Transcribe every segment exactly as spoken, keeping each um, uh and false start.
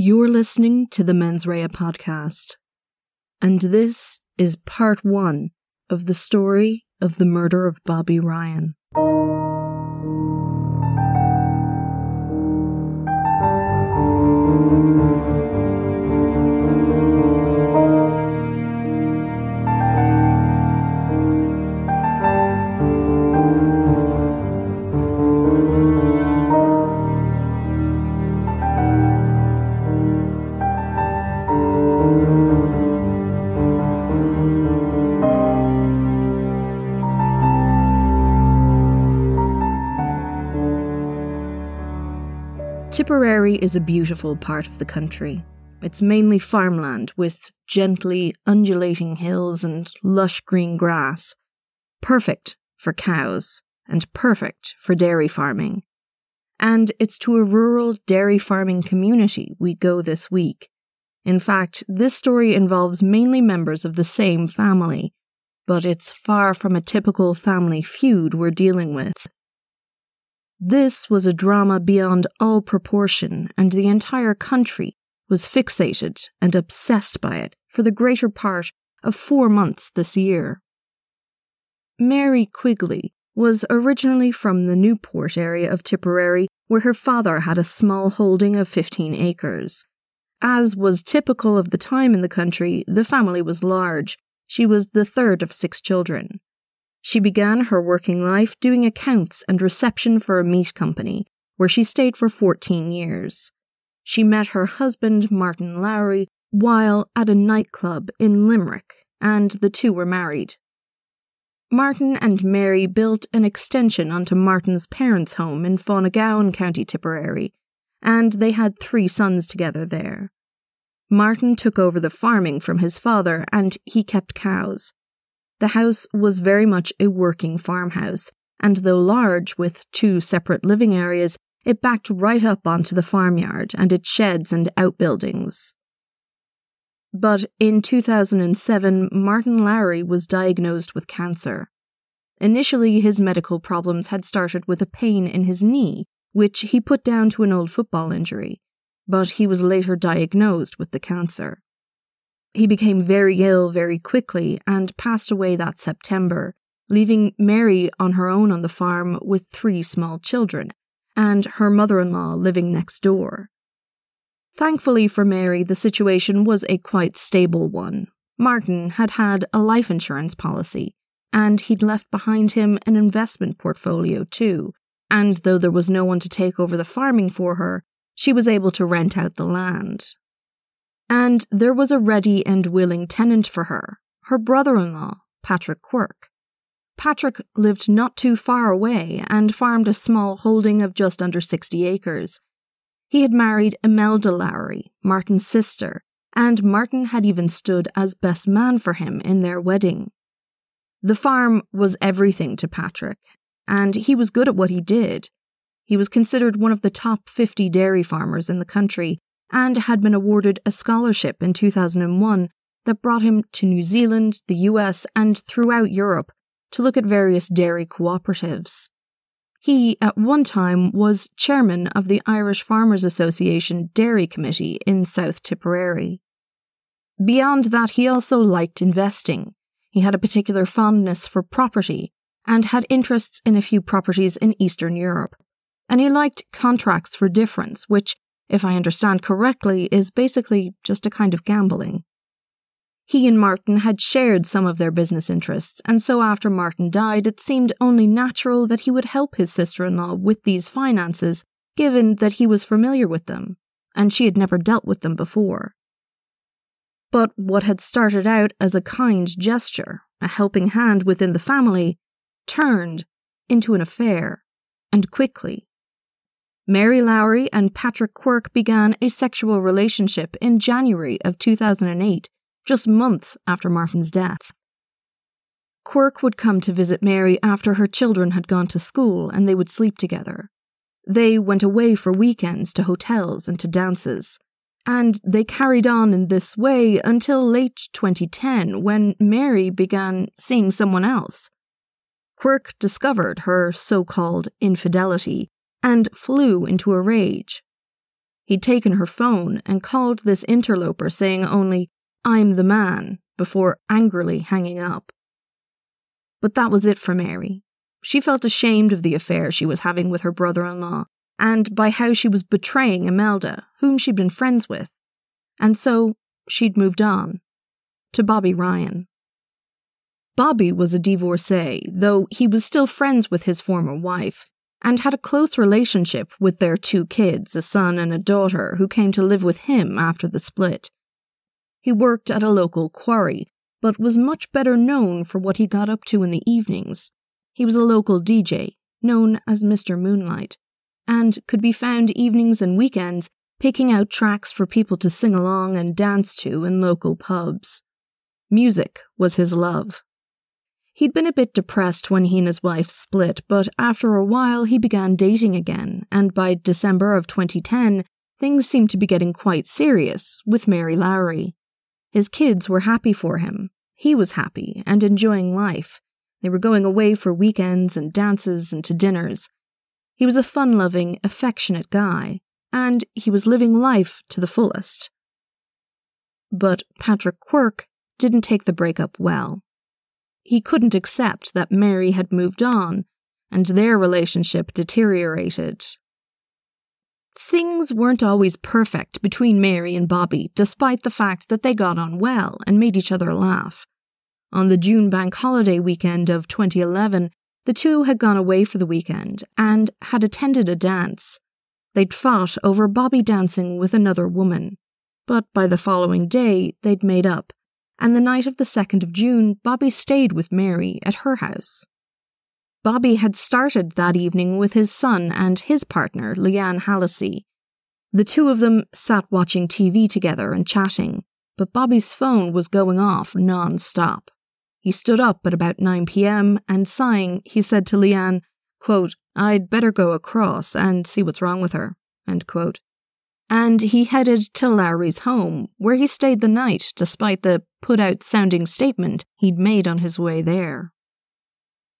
You're listening to the Mens Rea podcast, and this is part one of the story of the murder of Bobby Ryan. Tipperary is a beautiful part of the country. It's mainly farmland with gently undulating hills and lush green grass, perfect for cows and perfect for dairy farming. And it's to a rural dairy farming community we go this week. In fact, this story involves mainly members of the same family, but it's far from a typical family feud we're dealing with. This was a drama beyond all proportion, and the entire country was fixated and obsessed by it for the greater part of four months this year. Mary Quigley was originally from the Newport area of Tipperary, where her father had a small holding of fifteen acres. As was typical of the time in the country, the family was large. She was the third of six children. She began her working life doing accounts and reception for a meat company, where she stayed for fourteen years. She met her husband, Martin Lowry, while at a nightclub in Limerick, and the two were married. Martin and Mary built an extension onto Martin's parents' home in Fawnagown, County Tipperary, and they had three sons together there. Martin took over the farming from his father, and he kept cows. The house was very much a working farmhouse, and though large with two separate living areas, it backed right up onto the farmyard and its sheds and outbuildings. But in two thousand seven, Martin Lowry was diagnosed with cancer. Initially, his medical problems had started with a pain in his knee, which he put down to an old football injury, but he was later diagnosed with the cancer. He became very ill very quickly and passed away that September, leaving Mary on her own on the farm with three small children, and her mother-in-law living next door. Thankfully for Mary, the situation was a quite stable one. Martin had had a life insurance policy, and he'd left behind him an investment portfolio too, and though there was no one to take over the farming for her, she was able to rent out the land. And there was a ready and willing tenant for her, her brother-in-law, Patrick Quirk. Patrick lived not too far away and farmed a small holding of just under sixty acres. He had married Imelda Lowry, Martin's sister, and Martin had even stood as best man for him in their wedding. The farm was everything to Patrick, and he was good at what he did. He was considered one of the top fifty dairy farmers in the country, and had been awarded a scholarship in two thousand one that brought him to New Zealand, the U S, and throughout Europe to look at various dairy cooperatives. He, at one time, was chairman of the Irish Farmers Association Dairy Committee in South Tipperary. Beyond that, he also liked investing. He had a particular fondness for property, and had interests in a few properties in Eastern Europe. And he liked contracts for difference, which, if I understand correctly, is basically just a kind of gambling. He and Martin had shared some of their business interests, and so after Martin died, it seemed only natural that he would help his sister-in-law with these finances, given that he was familiar with them, and she had never dealt with them before. But what had started out as a kind gesture, a helping hand within the family, turned into an affair, and quickly. Mary Lowry and Patrick Quirk began a sexual relationship in January of two thousand eight, just months after Martin's death. Quirk would come to visit Mary after her children had gone to school and they would sleep together. They went away for weekends to hotels and to dances, and they carried on in this way until late twenty ten, when Mary began seeing someone else. Quirk discovered her so-called infidelity and flew into a rage. He'd taken her phone and called this interloper, saying only, "I'm the man," before angrily hanging up. But that was it for Mary. She felt ashamed of the affair she was having with her brother-in-law, and by how she was betraying Imelda, whom she'd been friends with. And so, she'd moved on. To Bobby Ryan. Bobby was a divorcee, though he was still friends with his former wife, and had a close relationship with their two kids, a son and a daughter, who came to live with him after the split. He worked at a local quarry, but was much better known for what he got up to in the evenings. He was a local D J, known as Mister Moonlight, and could be found evenings and weekends picking out tracks for people to sing along and dance to in local pubs. Music was his love. He'd been a bit depressed when he and his wife split, but after a while he began dating again, and by December of twenty ten, things seemed to be getting quite serious with Mary Lowry. His kids were happy for him. He was happy and enjoying life. They were going away for weekends and dances and to dinners. He was a fun-loving, affectionate guy, and he was living life to the fullest. But Patrick Quirk didn't take the breakup well. He couldn't accept that Mary had moved on, and their relationship deteriorated. Things weren't always perfect between Mary and Bobby, despite the fact that they got on well and made each other laugh. On the June bank holiday weekend of twenty eleven, the two had gone away for the weekend and had attended a dance. They'd fought over Bobby dancing with another woman, but by the following day they'd made up, and the night of the second of June, Bobby stayed with Mary at her house. Bobby had started that evening with his son and his partner, Leanne Hallisey. The two of them sat watching T V together and chatting, but Bobby's phone was going off non-stop. He stood up at about nine p.m. and sighing, he said to Leanne, quote, "I'd better go across and see what's wrong with her," end quote. And he headed to Lowry's home, where he stayed the night despite the put-out-sounding statement he'd made on his way there.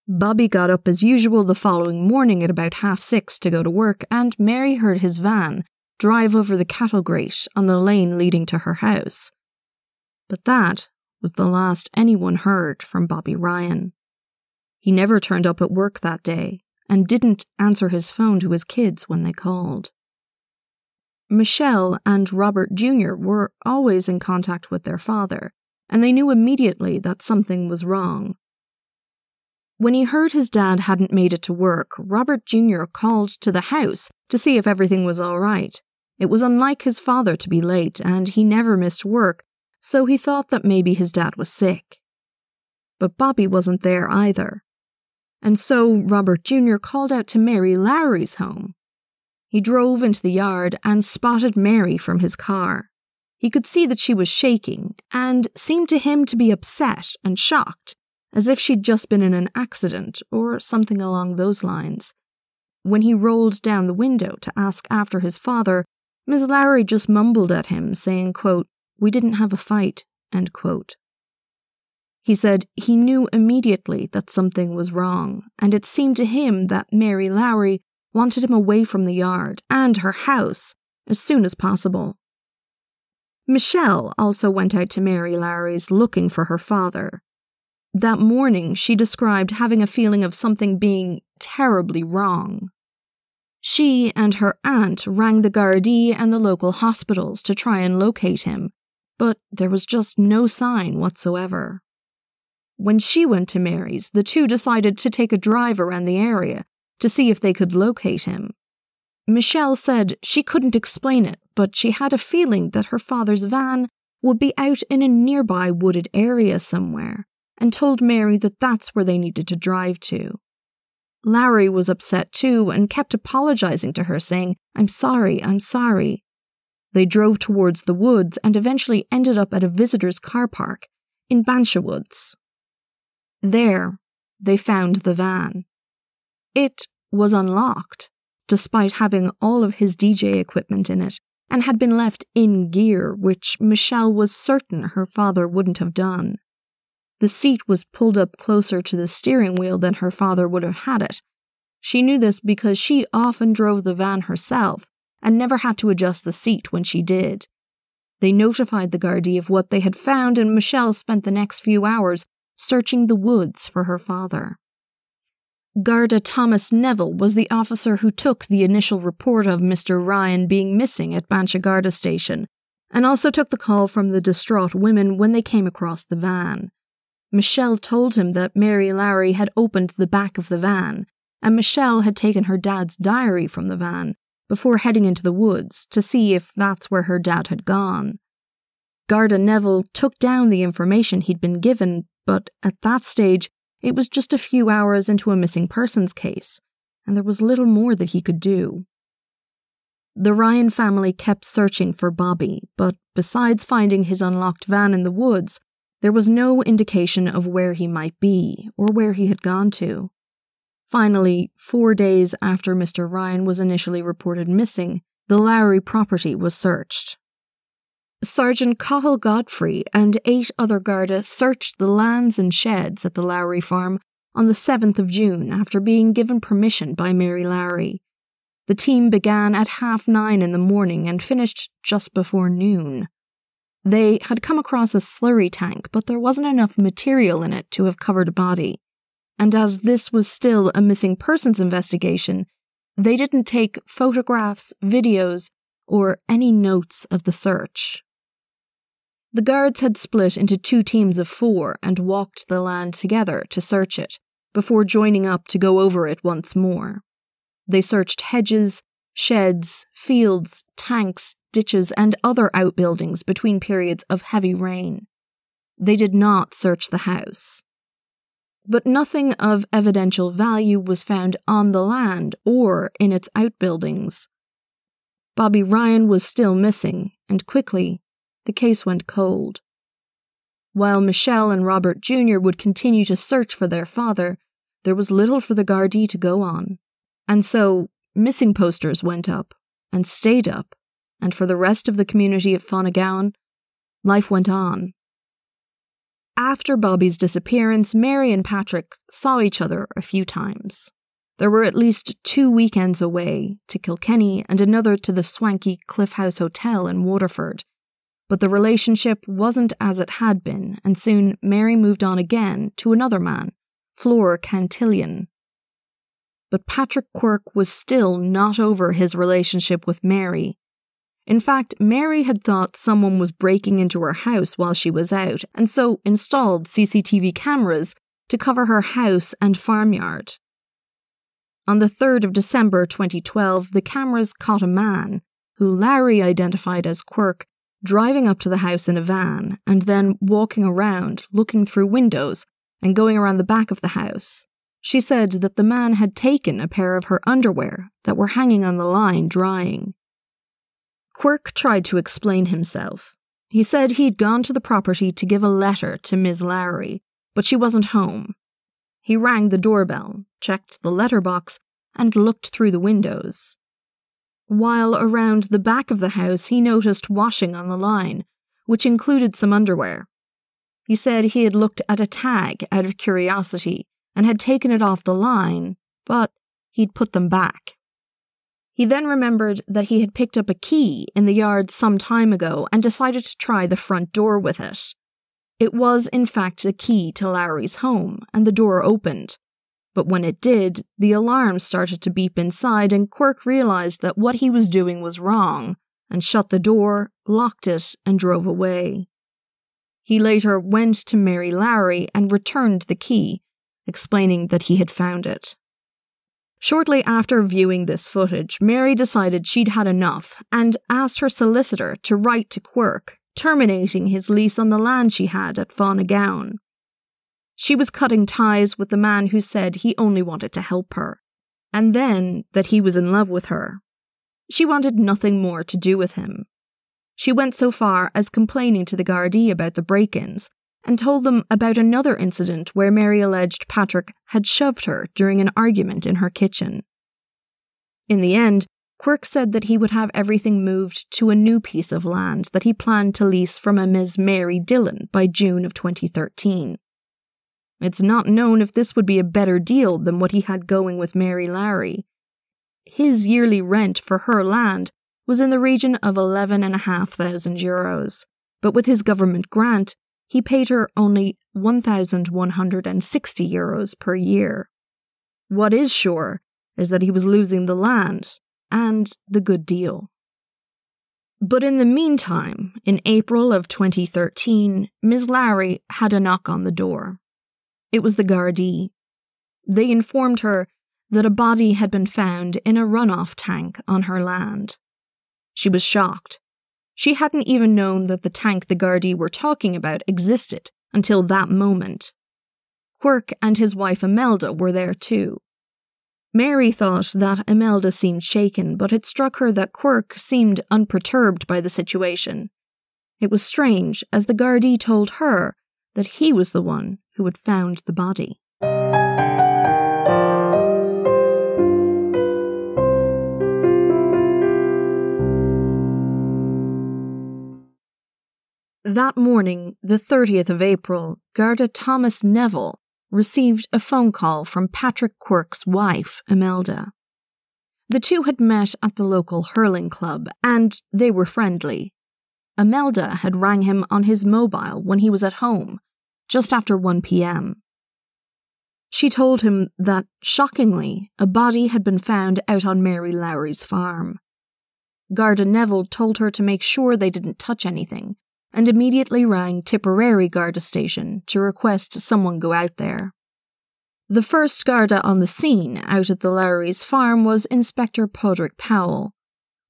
Bobby got up as usual the following morning at about half six to go to work, and Mary heard his van drive over the cattle grate on the lane leading to her house. But that was the last anyone heard from Bobby Ryan. He never turned up at work that day, and didn't answer his phone to his kids when they called. Michelle and Robert Junior were always in contact with their father, and they knew immediately that something was wrong. When he heard his dad hadn't made it to work, Robert Junior called to the house to see if everything was all right. It was unlike his father to be late, and he never missed work, so he thought that maybe his dad was sick. But Bobby wasn't there either. And so Robert Junior called out to Mary Lowry's home. He drove into the yard and spotted Mary from his car. He could see that she was shaking and seemed to him to be upset and shocked, as if she'd just been in an accident or something along those lines. When he rolled down the window to ask after his father, Miz Lowry just mumbled at him, saying, quote, "We didn't have a fight," end quote. He said he knew immediately that something was wrong, and it seemed to him that Mary Lowry wanted him away from the yard and her house as soon as possible. Michelle also went out to Mary Lowry's looking for her father. That morning, she described having a feeling of something being terribly wrong. She and her aunt rang the Gardaí and the local hospitals to try and locate him, but there was just no sign whatsoever. When she went to Mary's, the two decided to take a drive around the area to see if they could locate him. Michelle said she couldn't explain it, but she had a feeling that her father's van would be out in a nearby wooded area somewhere, and told Mary that that's where they needed to drive to. Lowry was upset too and kept apologizing to her, saying, "I'm sorry, I'm sorry." They drove towards the woods and eventually ended up at a visitor's car park in Bansha Woods. There, they found the van. It was unlocked, despite having all of his D J equipment in it, and had been left in gear, which Michelle was certain her father wouldn't have done. The seat was pulled up closer to the steering wheel than her father would have had it. She knew this because she often drove the van herself, and never had to adjust the seat when she did. They notified the Gardaí of what they had found, and Michelle spent the next few hours searching the woods for her father. Garda Thomas Neville was the officer who took the initial report of Mister Ryan being missing at Bansha Garda Station, and also took the call from the distraught women when they came across the van. Michelle told him that Mary Lowry had opened the back of the van, and Michelle had taken her dad's diary from the van before heading into the woods to see if that's where her dad had gone. Garda Neville took down the information he'd been given, but at that stage, it was just a few hours into a missing persons case, and there was little more that he could do. The Ryan family kept searching for Bobby, but besides finding his unlocked van in the woods, there was no indication of where he might be or where he had gone to. Finally, four days after Mister Ryan was initially reported missing, the Lowry property was searched. Sergeant Cahill Godfrey and eight other Garda searched the lands and sheds at the Lowry farm on the seventh of June after being given permission by Mary Lowry. The team began at half nine in the morning and finished just before noon. They had come across a slurry tank, but there wasn't enough material in it to have covered a body. And as this was still a missing persons investigation, they didn't take photographs, videos, or any notes of the search. The guards had split into two teams of four and walked the land together to search it, before joining up to go over it once more. They searched hedges, sheds, fields, tanks, ditches, and other outbuildings between periods of heavy rain. They did not search the house. But nothing of evidential value was found on the land or in its outbuildings. Bobby Ryan was still missing, and quickly, the case went cold. While Michelle and Robert Junior would continue to search for their father, there was little for the Gardaí to go on, and so missing posters went up, and stayed up, and for the rest of the community at Fawnagown, life went on. After Bobby's disappearance, Mary and Patrick saw each other a few times. There were at least two weekends away, to Kilkenny and another to the swanky Cliff House Hotel in Waterford. But the relationship wasn't as it had been, and soon Mary moved on again to another man, Flor Cantillion. But Patrick Quirk was still not over his relationship with Mary. In fact, Mary had thought someone was breaking into her house while she was out, and so installed C C T V cameras to cover her house and farmyard. On the third of December twenty twelve, the cameras caught a man, who Lowry identified as Quirk, driving up to the house in a van, and then walking around, looking through windows, and going around the back of the house. She said that the man had taken a pair of her underwear that were hanging on the line drying. Quirk tried to explain himself. He said he'd gone to the property to give a letter to Miz Lowry, but she wasn't home. He rang the doorbell, checked the letterbox, and looked through the windows. While around the back of the house, he noticed washing on the line, which included some underwear. He said he had looked at a tag out of curiosity and had taken it off the line, but he'd put them back. He then remembered that he had picked up a key in the yard some time ago and decided to try the front door with it. It was, in fact, a key to Lowry's home, and the door opened. But when it did, the alarm started to beep inside, and Quirk realized that what he was doing was wrong, and shut the door, locked it, and drove away. He later went to Mary Lowry and returned the key, explaining that he had found it. Shortly after viewing this footage, Mary decided she'd had enough and asked her solicitor to write to Quirk, terminating his lease on the land she had at Fawnagown. She was cutting ties with the man who said he only wanted to help her, and then that he was in love with her. She wanted nothing more to do with him. She went so far as complaining to the Gardaí about the break-ins, and told them about another incident where Mary alleged Patrick had shoved her during an argument in her kitchen. In the end, Quirk said that he would have everything moved to a new piece of land that he planned to lease from a Miz Mary Dillon by June of twenty thirteen. It's not known if this would be a better deal than what he had going with Mary Lowry. His yearly rent for her land was in the region of eleven thousand five hundred euros, but with his government grant, he paid her only one thousand one hundred sixty euros per year. What is sure is that he was losing the land, and the good deal. But in the meantime, in April of twenty thirteen, Miz Lowry had a knock on the door. It was the Gardaí. They informed her that a body had been found in a runoff tank on her land. She was shocked. She hadn't even known that the tank the Gardaí were talking about existed until that moment. Quirk and his wife Imelda were there too. Mary thought that Imelda seemed shaken, but it struck her that Quirk seemed unperturbed by the situation. It was strange, as the Gardaí told her that he was the one who had found the body. That morning, the thirtieth of April, Garda Thomas Neville received a phone call from Patrick Quirk's wife, Imelda. The two had met at the local hurling club, and they were friendly. Imelda had rang him on his mobile when he was at home, just after one p.m. She told him that, shockingly, a body had been found out on Mary Lowry's farm. Garda Neville told her to make sure they didn't touch anything, and immediately rang Tipperary Garda Station to request someone go out there. The first Garda on the scene out at the Lowry's farm was Inspector Podrick Powell.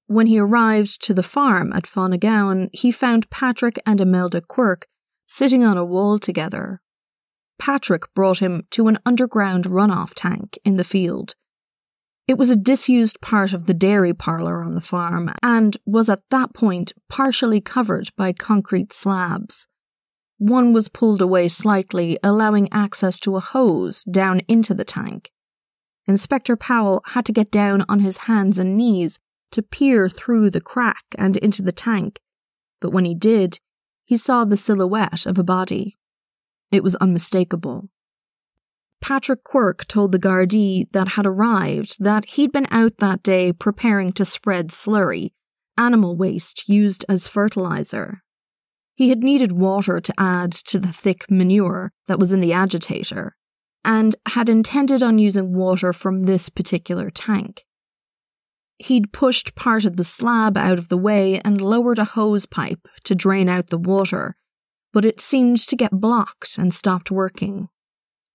When he arrived to the farm at Fawnagown, he found Patrick and Imelda Quirk sitting on a wall together. Patrick brought him to an underground runoff tank in the field. It was a disused part of the dairy parlour on the farm and was at that point partially covered by concrete slabs. One was pulled away slightly, allowing access to a hose down into the tank. Inspector Powell had to get down on his hands and knees to peer through the crack and into the tank, but when he did, he saw the silhouette of a body. It was unmistakable. Patrick Quirk told the Gardaí that had arrived that he'd been out that day preparing to spread slurry, animal waste used as fertilizer. He had needed water to add to the thick manure that was in the agitator, and had intended on using water from this particular tank. He'd pushed part of the slab out of the way and lowered a hose pipe to drain out the water, but it seemed to get blocked and stopped working.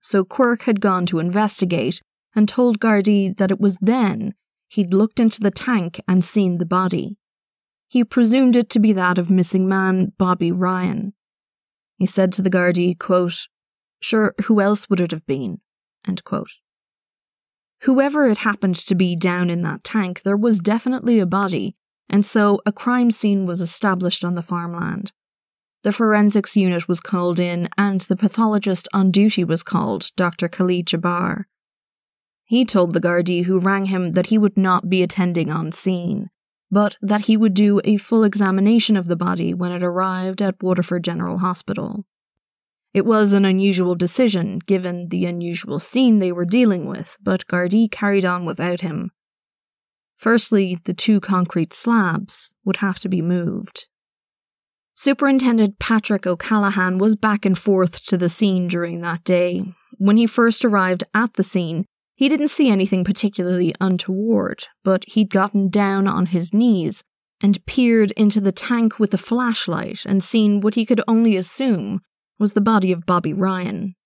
So Quirk had gone to investigate and told Gardaí that it was then he'd looked into the tank and seen the body. He presumed it to be that of missing man Bobby Ryan. He said to the Gardaí, quote, "Sure, who else would it have been?" End quote. Whoever it happened to be down in that tank, there was definitely a body, and so a crime scene was established on the farmland. The forensics unit was called in, and the pathologist on duty was called, Doctor Khalid Jabbar. He told the Gardaí who rang him that he would not be attending on scene, but that he would do a full examination of the body when it arrived at Waterford General Hospital. It was an unusual decision, given the unusual scene they were dealing with, but Gardaí carried on without him. Firstly, the two concrete slabs would have to be moved. Superintendent Patrick O'Callaghan was back and forth to the scene during that day. When he first arrived at the scene, he didn't see anything particularly untoward, but he'd gotten down on his knees and peered into the tank with a flashlight and seen what he could only assume was the body of Bobby Ryan.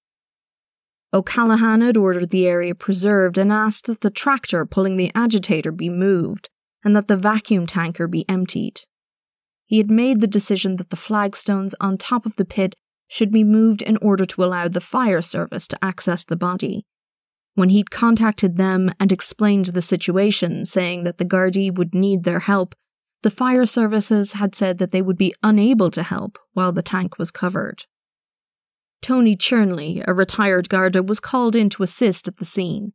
O'Callaghan had ordered the area preserved and asked that the tractor pulling the agitator be moved and that the vacuum tanker be emptied. He had made the decision that the flagstones on top of the pit should be moved in order to allow the fire service to access the body. When he'd contacted them and explained the situation, saying that the Gardaí would need their help, the fire services had said that they would be unable to help while the tank was covered. Tony Churnley, a retired Garda, was called in to assist at the scene.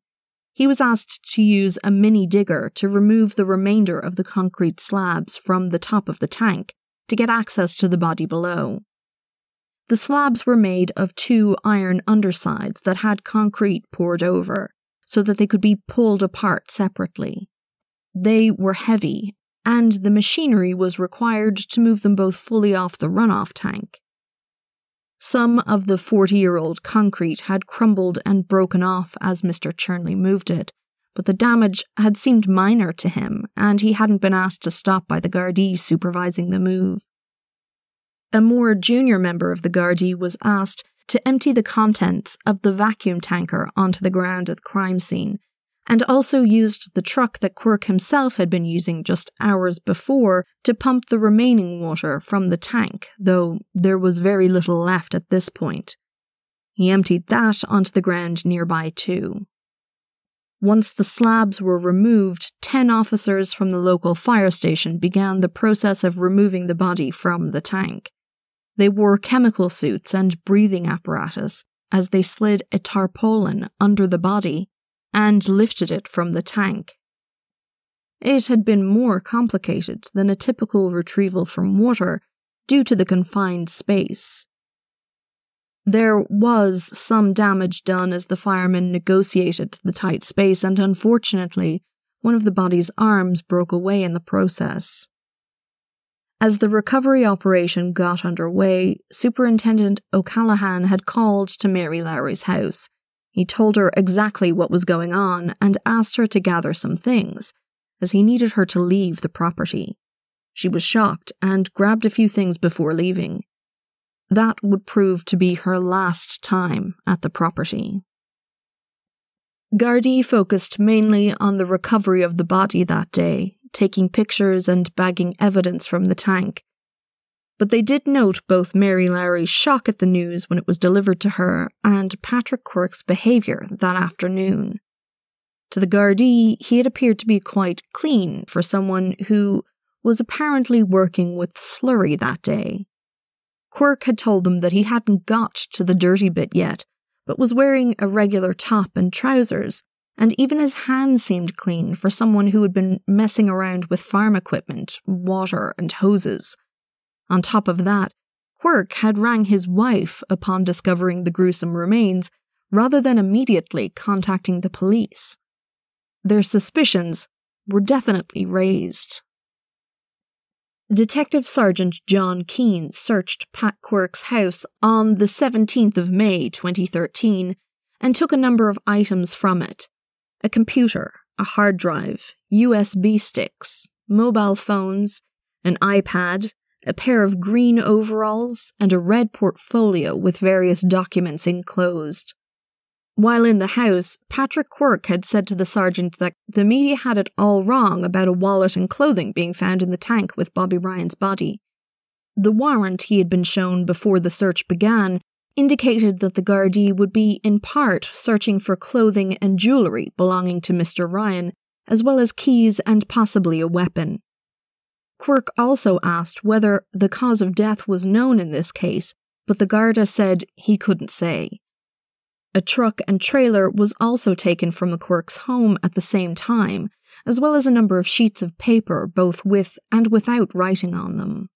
He was asked to use a mini-digger to remove the remainder of the concrete slabs from the top of the tank to get access to the body below. The slabs were made of two iron undersides that had concrete poured over, so that they could be pulled apart separately. They were heavy and the machinery was required to move them both fully off the runoff tank. Some of the forty-year-old concrete had crumbled and broken off as Mister Churnley moved it, but the damage had seemed minor to him, and he hadn't been asked to stop by the Gardaí supervising the move. A more junior member of the Gardaí was asked to empty the contents of the vacuum tanker onto the ground at the crime scene, and also used the truck that Quirk himself had been using just hours before to pump the remaining water from the tank, though there was very little left at this point. He emptied that onto the ground nearby too. Once the slabs were removed, ten officers from the local fire station began the process of removing the body from the tank. They wore chemical suits and breathing apparatus as they slid a tarpaulin under the body and lifted it from the tank. It had been more complicated than a typical retrieval from water due to the confined space. There was some damage done as the firemen negotiated the tight space, and unfortunately, one of the body's arms broke away in the process. As the recovery operation got underway, Superintendent O'Callaghan had called to Mary Lowry's house. He told her exactly what was going on and asked her to gather some things, as he needed her to leave the property. She was shocked and grabbed a few things before leaving. That would prove to be her last time at the property. Gardaí focused mainly on the recovery of the body that day, taking pictures and bagging evidence from the tank. But they did note both Mary Lowry's shock at the news when it was delivered to her and Patrick Quirk's behaviour that afternoon. To the Gardaí, he had appeared to be quite clean for someone who was apparently working with slurry that day. Quirk had told them that he hadn't got to the dirty bit yet, but was wearing a regular top and trousers, and even his hands seemed clean for someone who had been messing around with farm equipment, water, and hoses. On top of that, Quirk had rang his wife upon discovering the gruesome remains, rather than immediately contacting the police. Their suspicions were definitely raised. Detective Sergeant John Keane searched Pat Quirk's house on the seventeenth of May twenty thirteen and took a number of items from it: a computer, a hard drive, U S B sticks, mobile phones, an iPad, a pair of green overalls, and a red portfolio with various documents enclosed. While in the house, Patrick Quirk had said to the sergeant that the media had it all wrong about a wallet and clothing being found in the tank with Bobby Ryan's body. The warrant he had been shown before the search began indicated that the Gardaí would be, in part, searching for clothing and jewellery belonging to Mister Ryan, as well as keys and possibly a weapon. Quirk also asked whether the cause of death was known in this case, but the Garda said he couldn't say. A truck and trailer was also taken from the Quirk's home at the same time, as well as a number of sheets of paper, both with and without writing on them.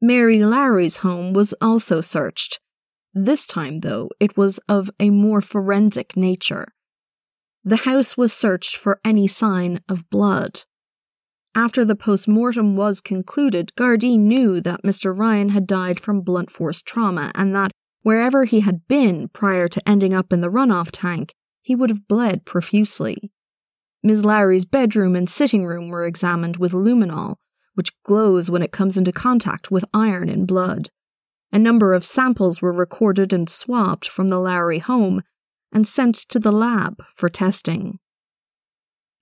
Mary Lowry's home was also searched. This time, though, it was of a more forensic nature. The house was searched for any sign of blood. After the post-mortem was concluded, Gardaí knew that Mister Ryan had died from blunt force trauma, and that wherever he had been prior to ending up in the runoff tank, he would have bled profusely. Miz Lowry's bedroom and sitting room were examined with luminol, which glows when it comes into contact with iron in blood. A number of samples were recorded and swabbed from the Lowry home and sent to the lab for testing.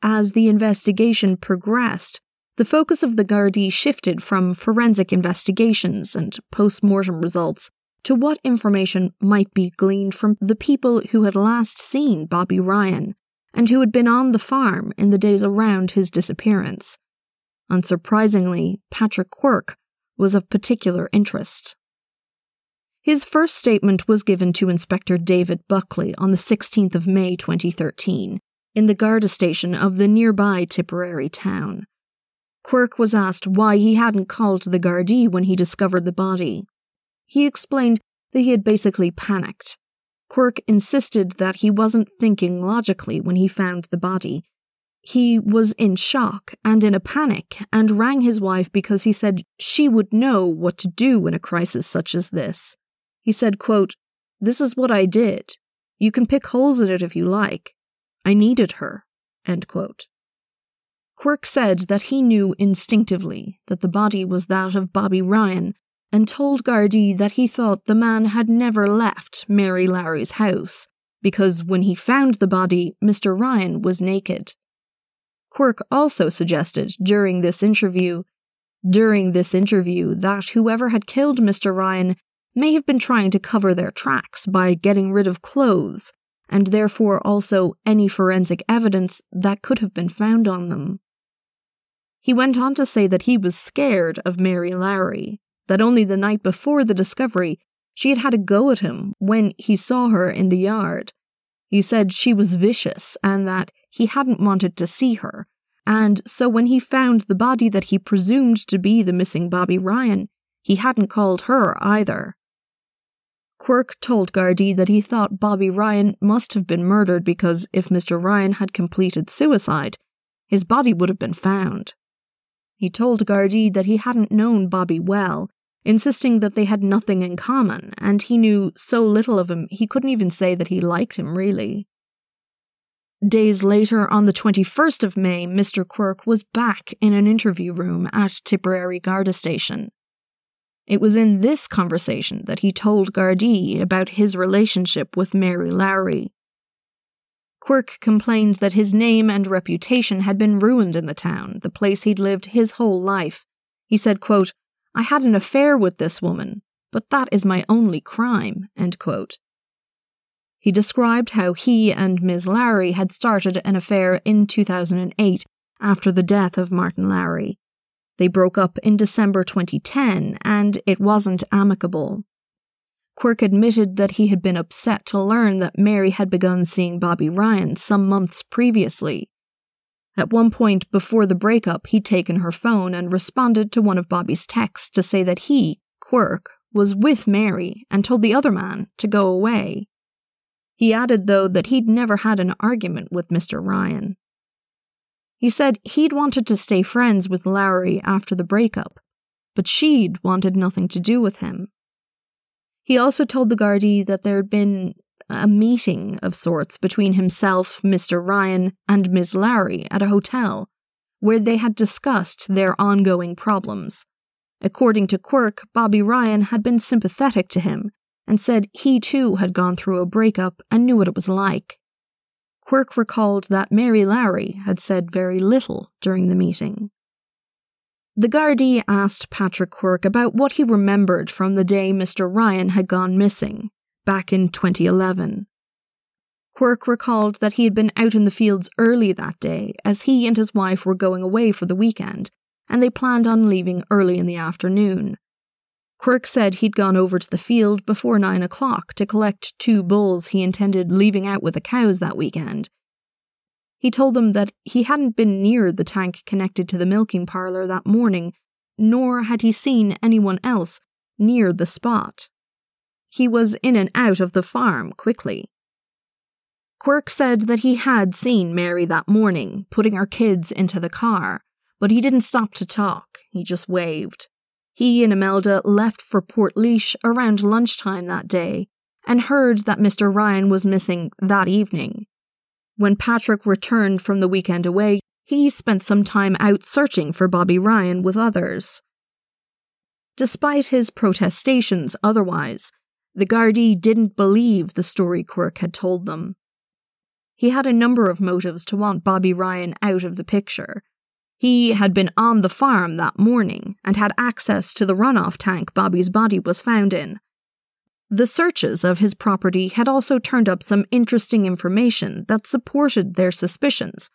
As the investigation progressed, the focus of the Gardaí shifted from forensic investigations and post-mortem results to what information might be gleaned from the people who had last seen Bobby Ryan and who had been on the farm in the days around his disappearance. Unsurprisingly, Patrick Quirk was of particular interest. His first statement was given to Inspector David Buckley on the sixteenth of May twenty thirteen, in the Garda Station of the nearby Tipperary town. Quirk was asked why he hadn't called the Gardaí when he discovered the body. He explained that he had basically panicked. Quirk insisted that he wasn't thinking logically when he found the body. He was in shock and in a panic and rang his wife because he said she would know what to do in a crisis such as this. He said, quote, "This is what I did. You can pick holes in it if you like. I needed her," end quote. Quirk said that he knew instinctively that the body was that of Bobby Ryan and told Gardaí that he thought the man had never left Mary Lowry's house because when he found the body, Mister Ryan was naked. Quirk also suggested during this interview, during this interview that whoever had killed Mister Ryan may have been trying to cover their tracks by getting rid of clothes, and therefore also any forensic evidence that could have been found on them. He went on to say that he was scared of Mary Lowry, that only the night before the discovery she had had a go at him when he saw her in the yard. He said she was vicious and that he hadn't wanted to see her, and so when he found the body that he presumed to be the missing Bobby Ryan, he hadn't called her either. Quirk told Gardaí that he thought Bobby Ryan must have been murdered because if Mister Ryan had completed suicide, his body would have been found. He told Gardaí that he hadn't known Bobby well, insisting that they had nothing in common, and he knew so little of him he couldn't even say that he liked him, really. Days later, on the twenty-first of May, Mister Quirk was back in an interview room at Tipperary Garda Station. It was in this conversation that he told Gardaí about his relationship with Mary Lowry. Quirk complained that his name and reputation had been ruined in the town, the place he'd lived his whole life. He said, quote, "I had an affair with this woman, but that is my only crime," end quote. He described how he and Miz Lowry had started an affair in two thousand eight after the death of Martin Lowry. They broke up in December twenty ten, and it wasn't amicable. Quirk admitted that he had been upset to learn that Mary had begun seeing Bobby Ryan some months previously. At one point before the breakup, he'd taken her phone and responded to one of Bobby's texts to say that he, Quirk, was with Mary and told the other man to go away. He added, though, that he'd never had an argument with Mister Ryan. He said he'd wanted to stay friends with Lowry after the breakup, but she'd wanted nothing to do with him. He also told the Gardaí that there had been a meeting of sorts between himself, Mister Ryan, and Miz Lowry at a hotel, where they had discussed their ongoing problems. According to Quirk, Bobby Ryan had been sympathetic to him and said he too had gone through a breakup and knew what it was like. Quirk recalled that Mary Lowry had said very little during the meeting. The Gardaí asked Patrick Quirk about what he remembered from the day Mister Ryan had gone missing, back in twenty eleven. Quirk recalled that he had been out in the fields early that day, as he and his wife were going away for the weekend, and they planned on leaving early in the afternoon. Quirk said he'd gone over to the field before nine o'clock to collect two bulls he intended leaving out with the cows that weekend. He told them that he hadn't been near the tank connected to the milking parlour that morning, nor had he seen anyone else near the spot. He was in and out of the farm quickly. Quirk said that he had seen Mary that morning, putting her kids into the car, but he didn't stop to talk, he just waved. He and Imelda left for Portlaoise around lunchtime that day and heard that Mister Ryan was missing that evening. When Patrick returned from the weekend away, he spent some time out searching for Bobby Ryan with others. Despite his protestations otherwise, the Gardaí didn't believe the story Quirk had told them. He had a number of motives to want Bobby Ryan out of the picture. He had been on the farm that morning and had access to the runoff tank Bobby's body was found in. The searches of his property had also turned up some interesting information that supported their suspicions,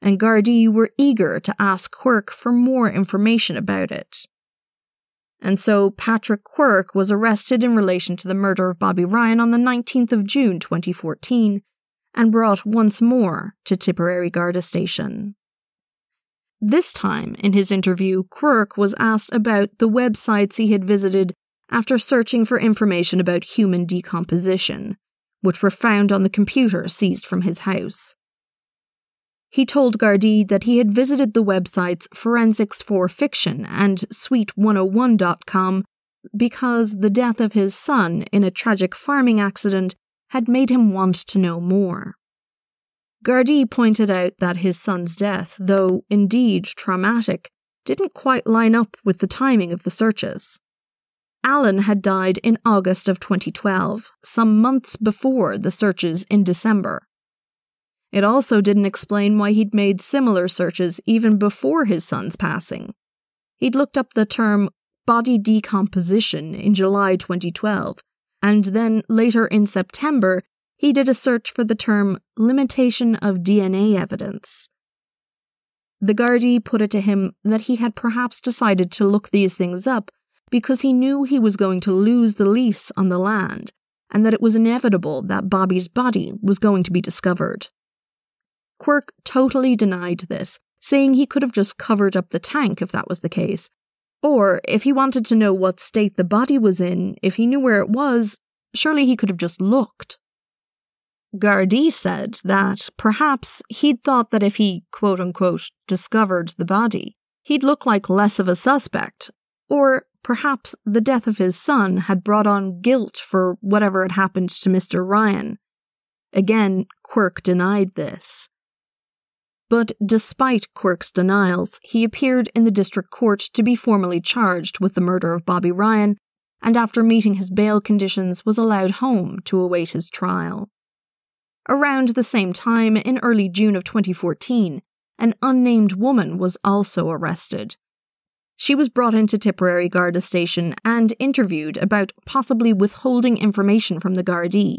and Gardaí were eager to ask Quirk for more information about it. And so Patrick Quirk was arrested in relation to the murder of Bobby Ryan on the nineteenth of June twenty fourteen and brought once more to Tipperary Garda Station. This time, in his interview, Quirk was asked about the websites he had visited after searching for information about human decomposition, which were found on the computer seized from his house. He told Gardaí that he had visited the websites Forensics for Fiction and Suite one oh one dot com because the death of his son in a tragic farming accident had made him want to know more. Gardaí pointed out that his son's death, though indeed traumatic, didn't quite line up with the timing of the searches. Alan had died in August of twenty twelve, some months before the searches in December. It also didn't explain why he'd made similar searches even before his son's passing. He'd looked up the term body decomposition in July twenty twelve, and then later in September, he did a search for the term limitation of D N A evidence. The Gardaí put it to him that he had perhaps decided to look these things up because he knew he was going to lose the lease on the land, and that it was inevitable that Bobby's body was going to be discovered. Quirk totally denied this, saying he could have just covered up the tank if that was the case, or if he wanted to know what state the body was in, if he knew where it was, surely he could have just looked. Gardaí said that perhaps he'd thought that if he, quote-unquote, discovered the body, he'd look like less of a suspect, or perhaps the death of his son had brought on guilt for whatever had happened to Mister Ryan. Again, Quirk denied this. But despite Quirk's denials, he appeared in the district court to be formally charged with the murder of Bobby Ryan, and after meeting his bail conditions was allowed home to await his trial. Around the same time, in early June of twenty fourteen, an unnamed woman was also arrested. She was brought into Tipperary Garda Station and interviewed about possibly withholding information from the Gardaí.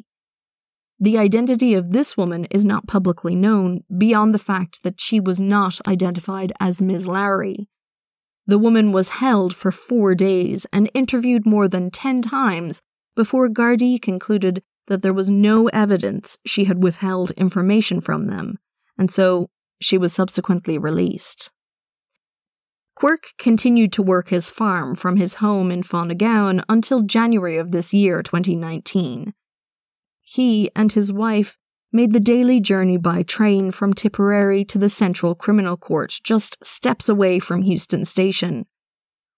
The identity of this woman is not publicly known, beyond the fact that she was not identified as Miz Lowry. The woman was held for four days and interviewed more than ten times before Gardaí concluded that there was no evidence she had withheld information from them, and so she was subsequently released. Quirk continued to work his farm from his home in Fawnagown until January of this year, twenty nineteen. He and his wife made the daily journey by train from Tipperary to the Central Criminal Court, just steps away from Houston Station.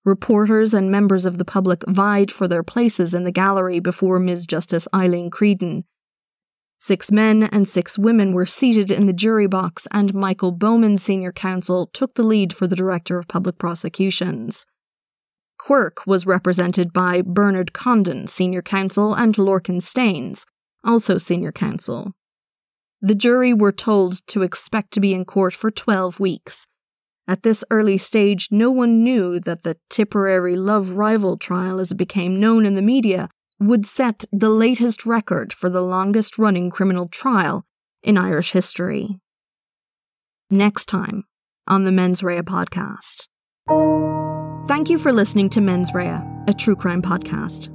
Reporters and members of the public vied for their places in the gallery before Miz Justice Eileen Creedon. Six men and six women were seated in the jury box, and Michael Bowman, senior counsel, took the lead for the Director of Public Prosecutions. Quirk was represented by Bernard Condon, senior counsel, and Lorcan Staines, also senior counsel. The jury were told to expect to be in court for twelve weeks. At this early stage, no one knew that the Tipperary love-rival trial, as it became known in the media, would set the latest record for the longest-running criminal trial in Irish history. Next time on the Mens Rea podcast. Thank you for listening to Mens Rea, a true crime podcast.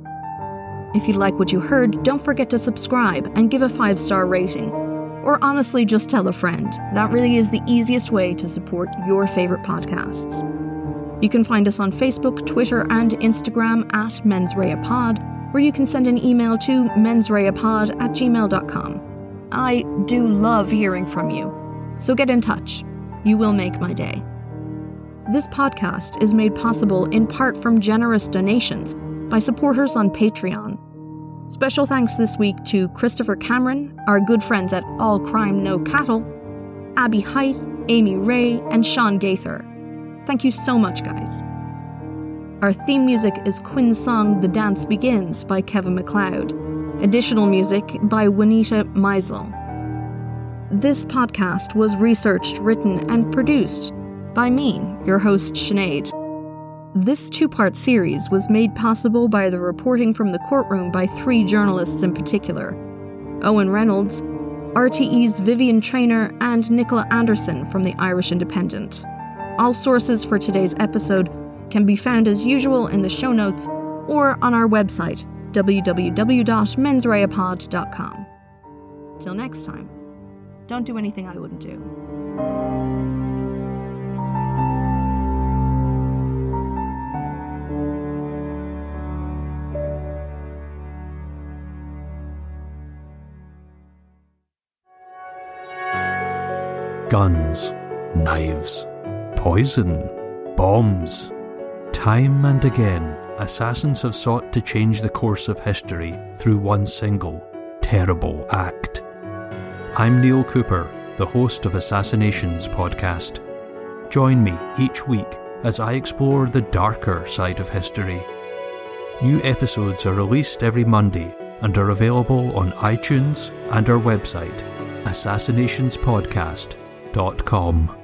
If you like what you heard, don't forget to subscribe and give a five-star rating. Or honestly, just tell a friend. That really is the easiest way to support your favorite podcasts. You can find us on Facebook, Twitter, and Instagram at Mens Rea Pod, where you can send an email to mensreapod at gmail dot com. I do love hearing from you, so get in touch. You will make my day. This podcast is made possible in part from generous donations by supporters on Patreon. Special thanks this week to Christopher Cameron, our good friends at All Crime No Cattle, Abby Height, Amy Ray, and Sean Gaither. Thank you so much, guys. Our theme music is Quinn's song The Dance Begins by Kevin MacLeod. Additional music by Juanita Meisel. This podcast was researched, written, and produced by me, your host Sinead. This two-part series was made possible by the reporting from the courtroom by three journalists in particular: Owen Reynolds, R T E's Vivian Traynor, and Nicola Anderson from the Irish Independent. All sources for today's episode can be found as usual in the show notes or on our website, w w w dot mens rea pod dot com. Till next time, don't do anything I wouldn't do. guns, knives, poison, bombs. Time and again, assassins have sought to change the course of history through one single, terrible act. I'm Neil Cooper, the host of Assassinations Podcast. Join me each week as I explore the darker side of history. New episodes are released every Monday and are available on iTunes and our website, assassinations podcast dot com.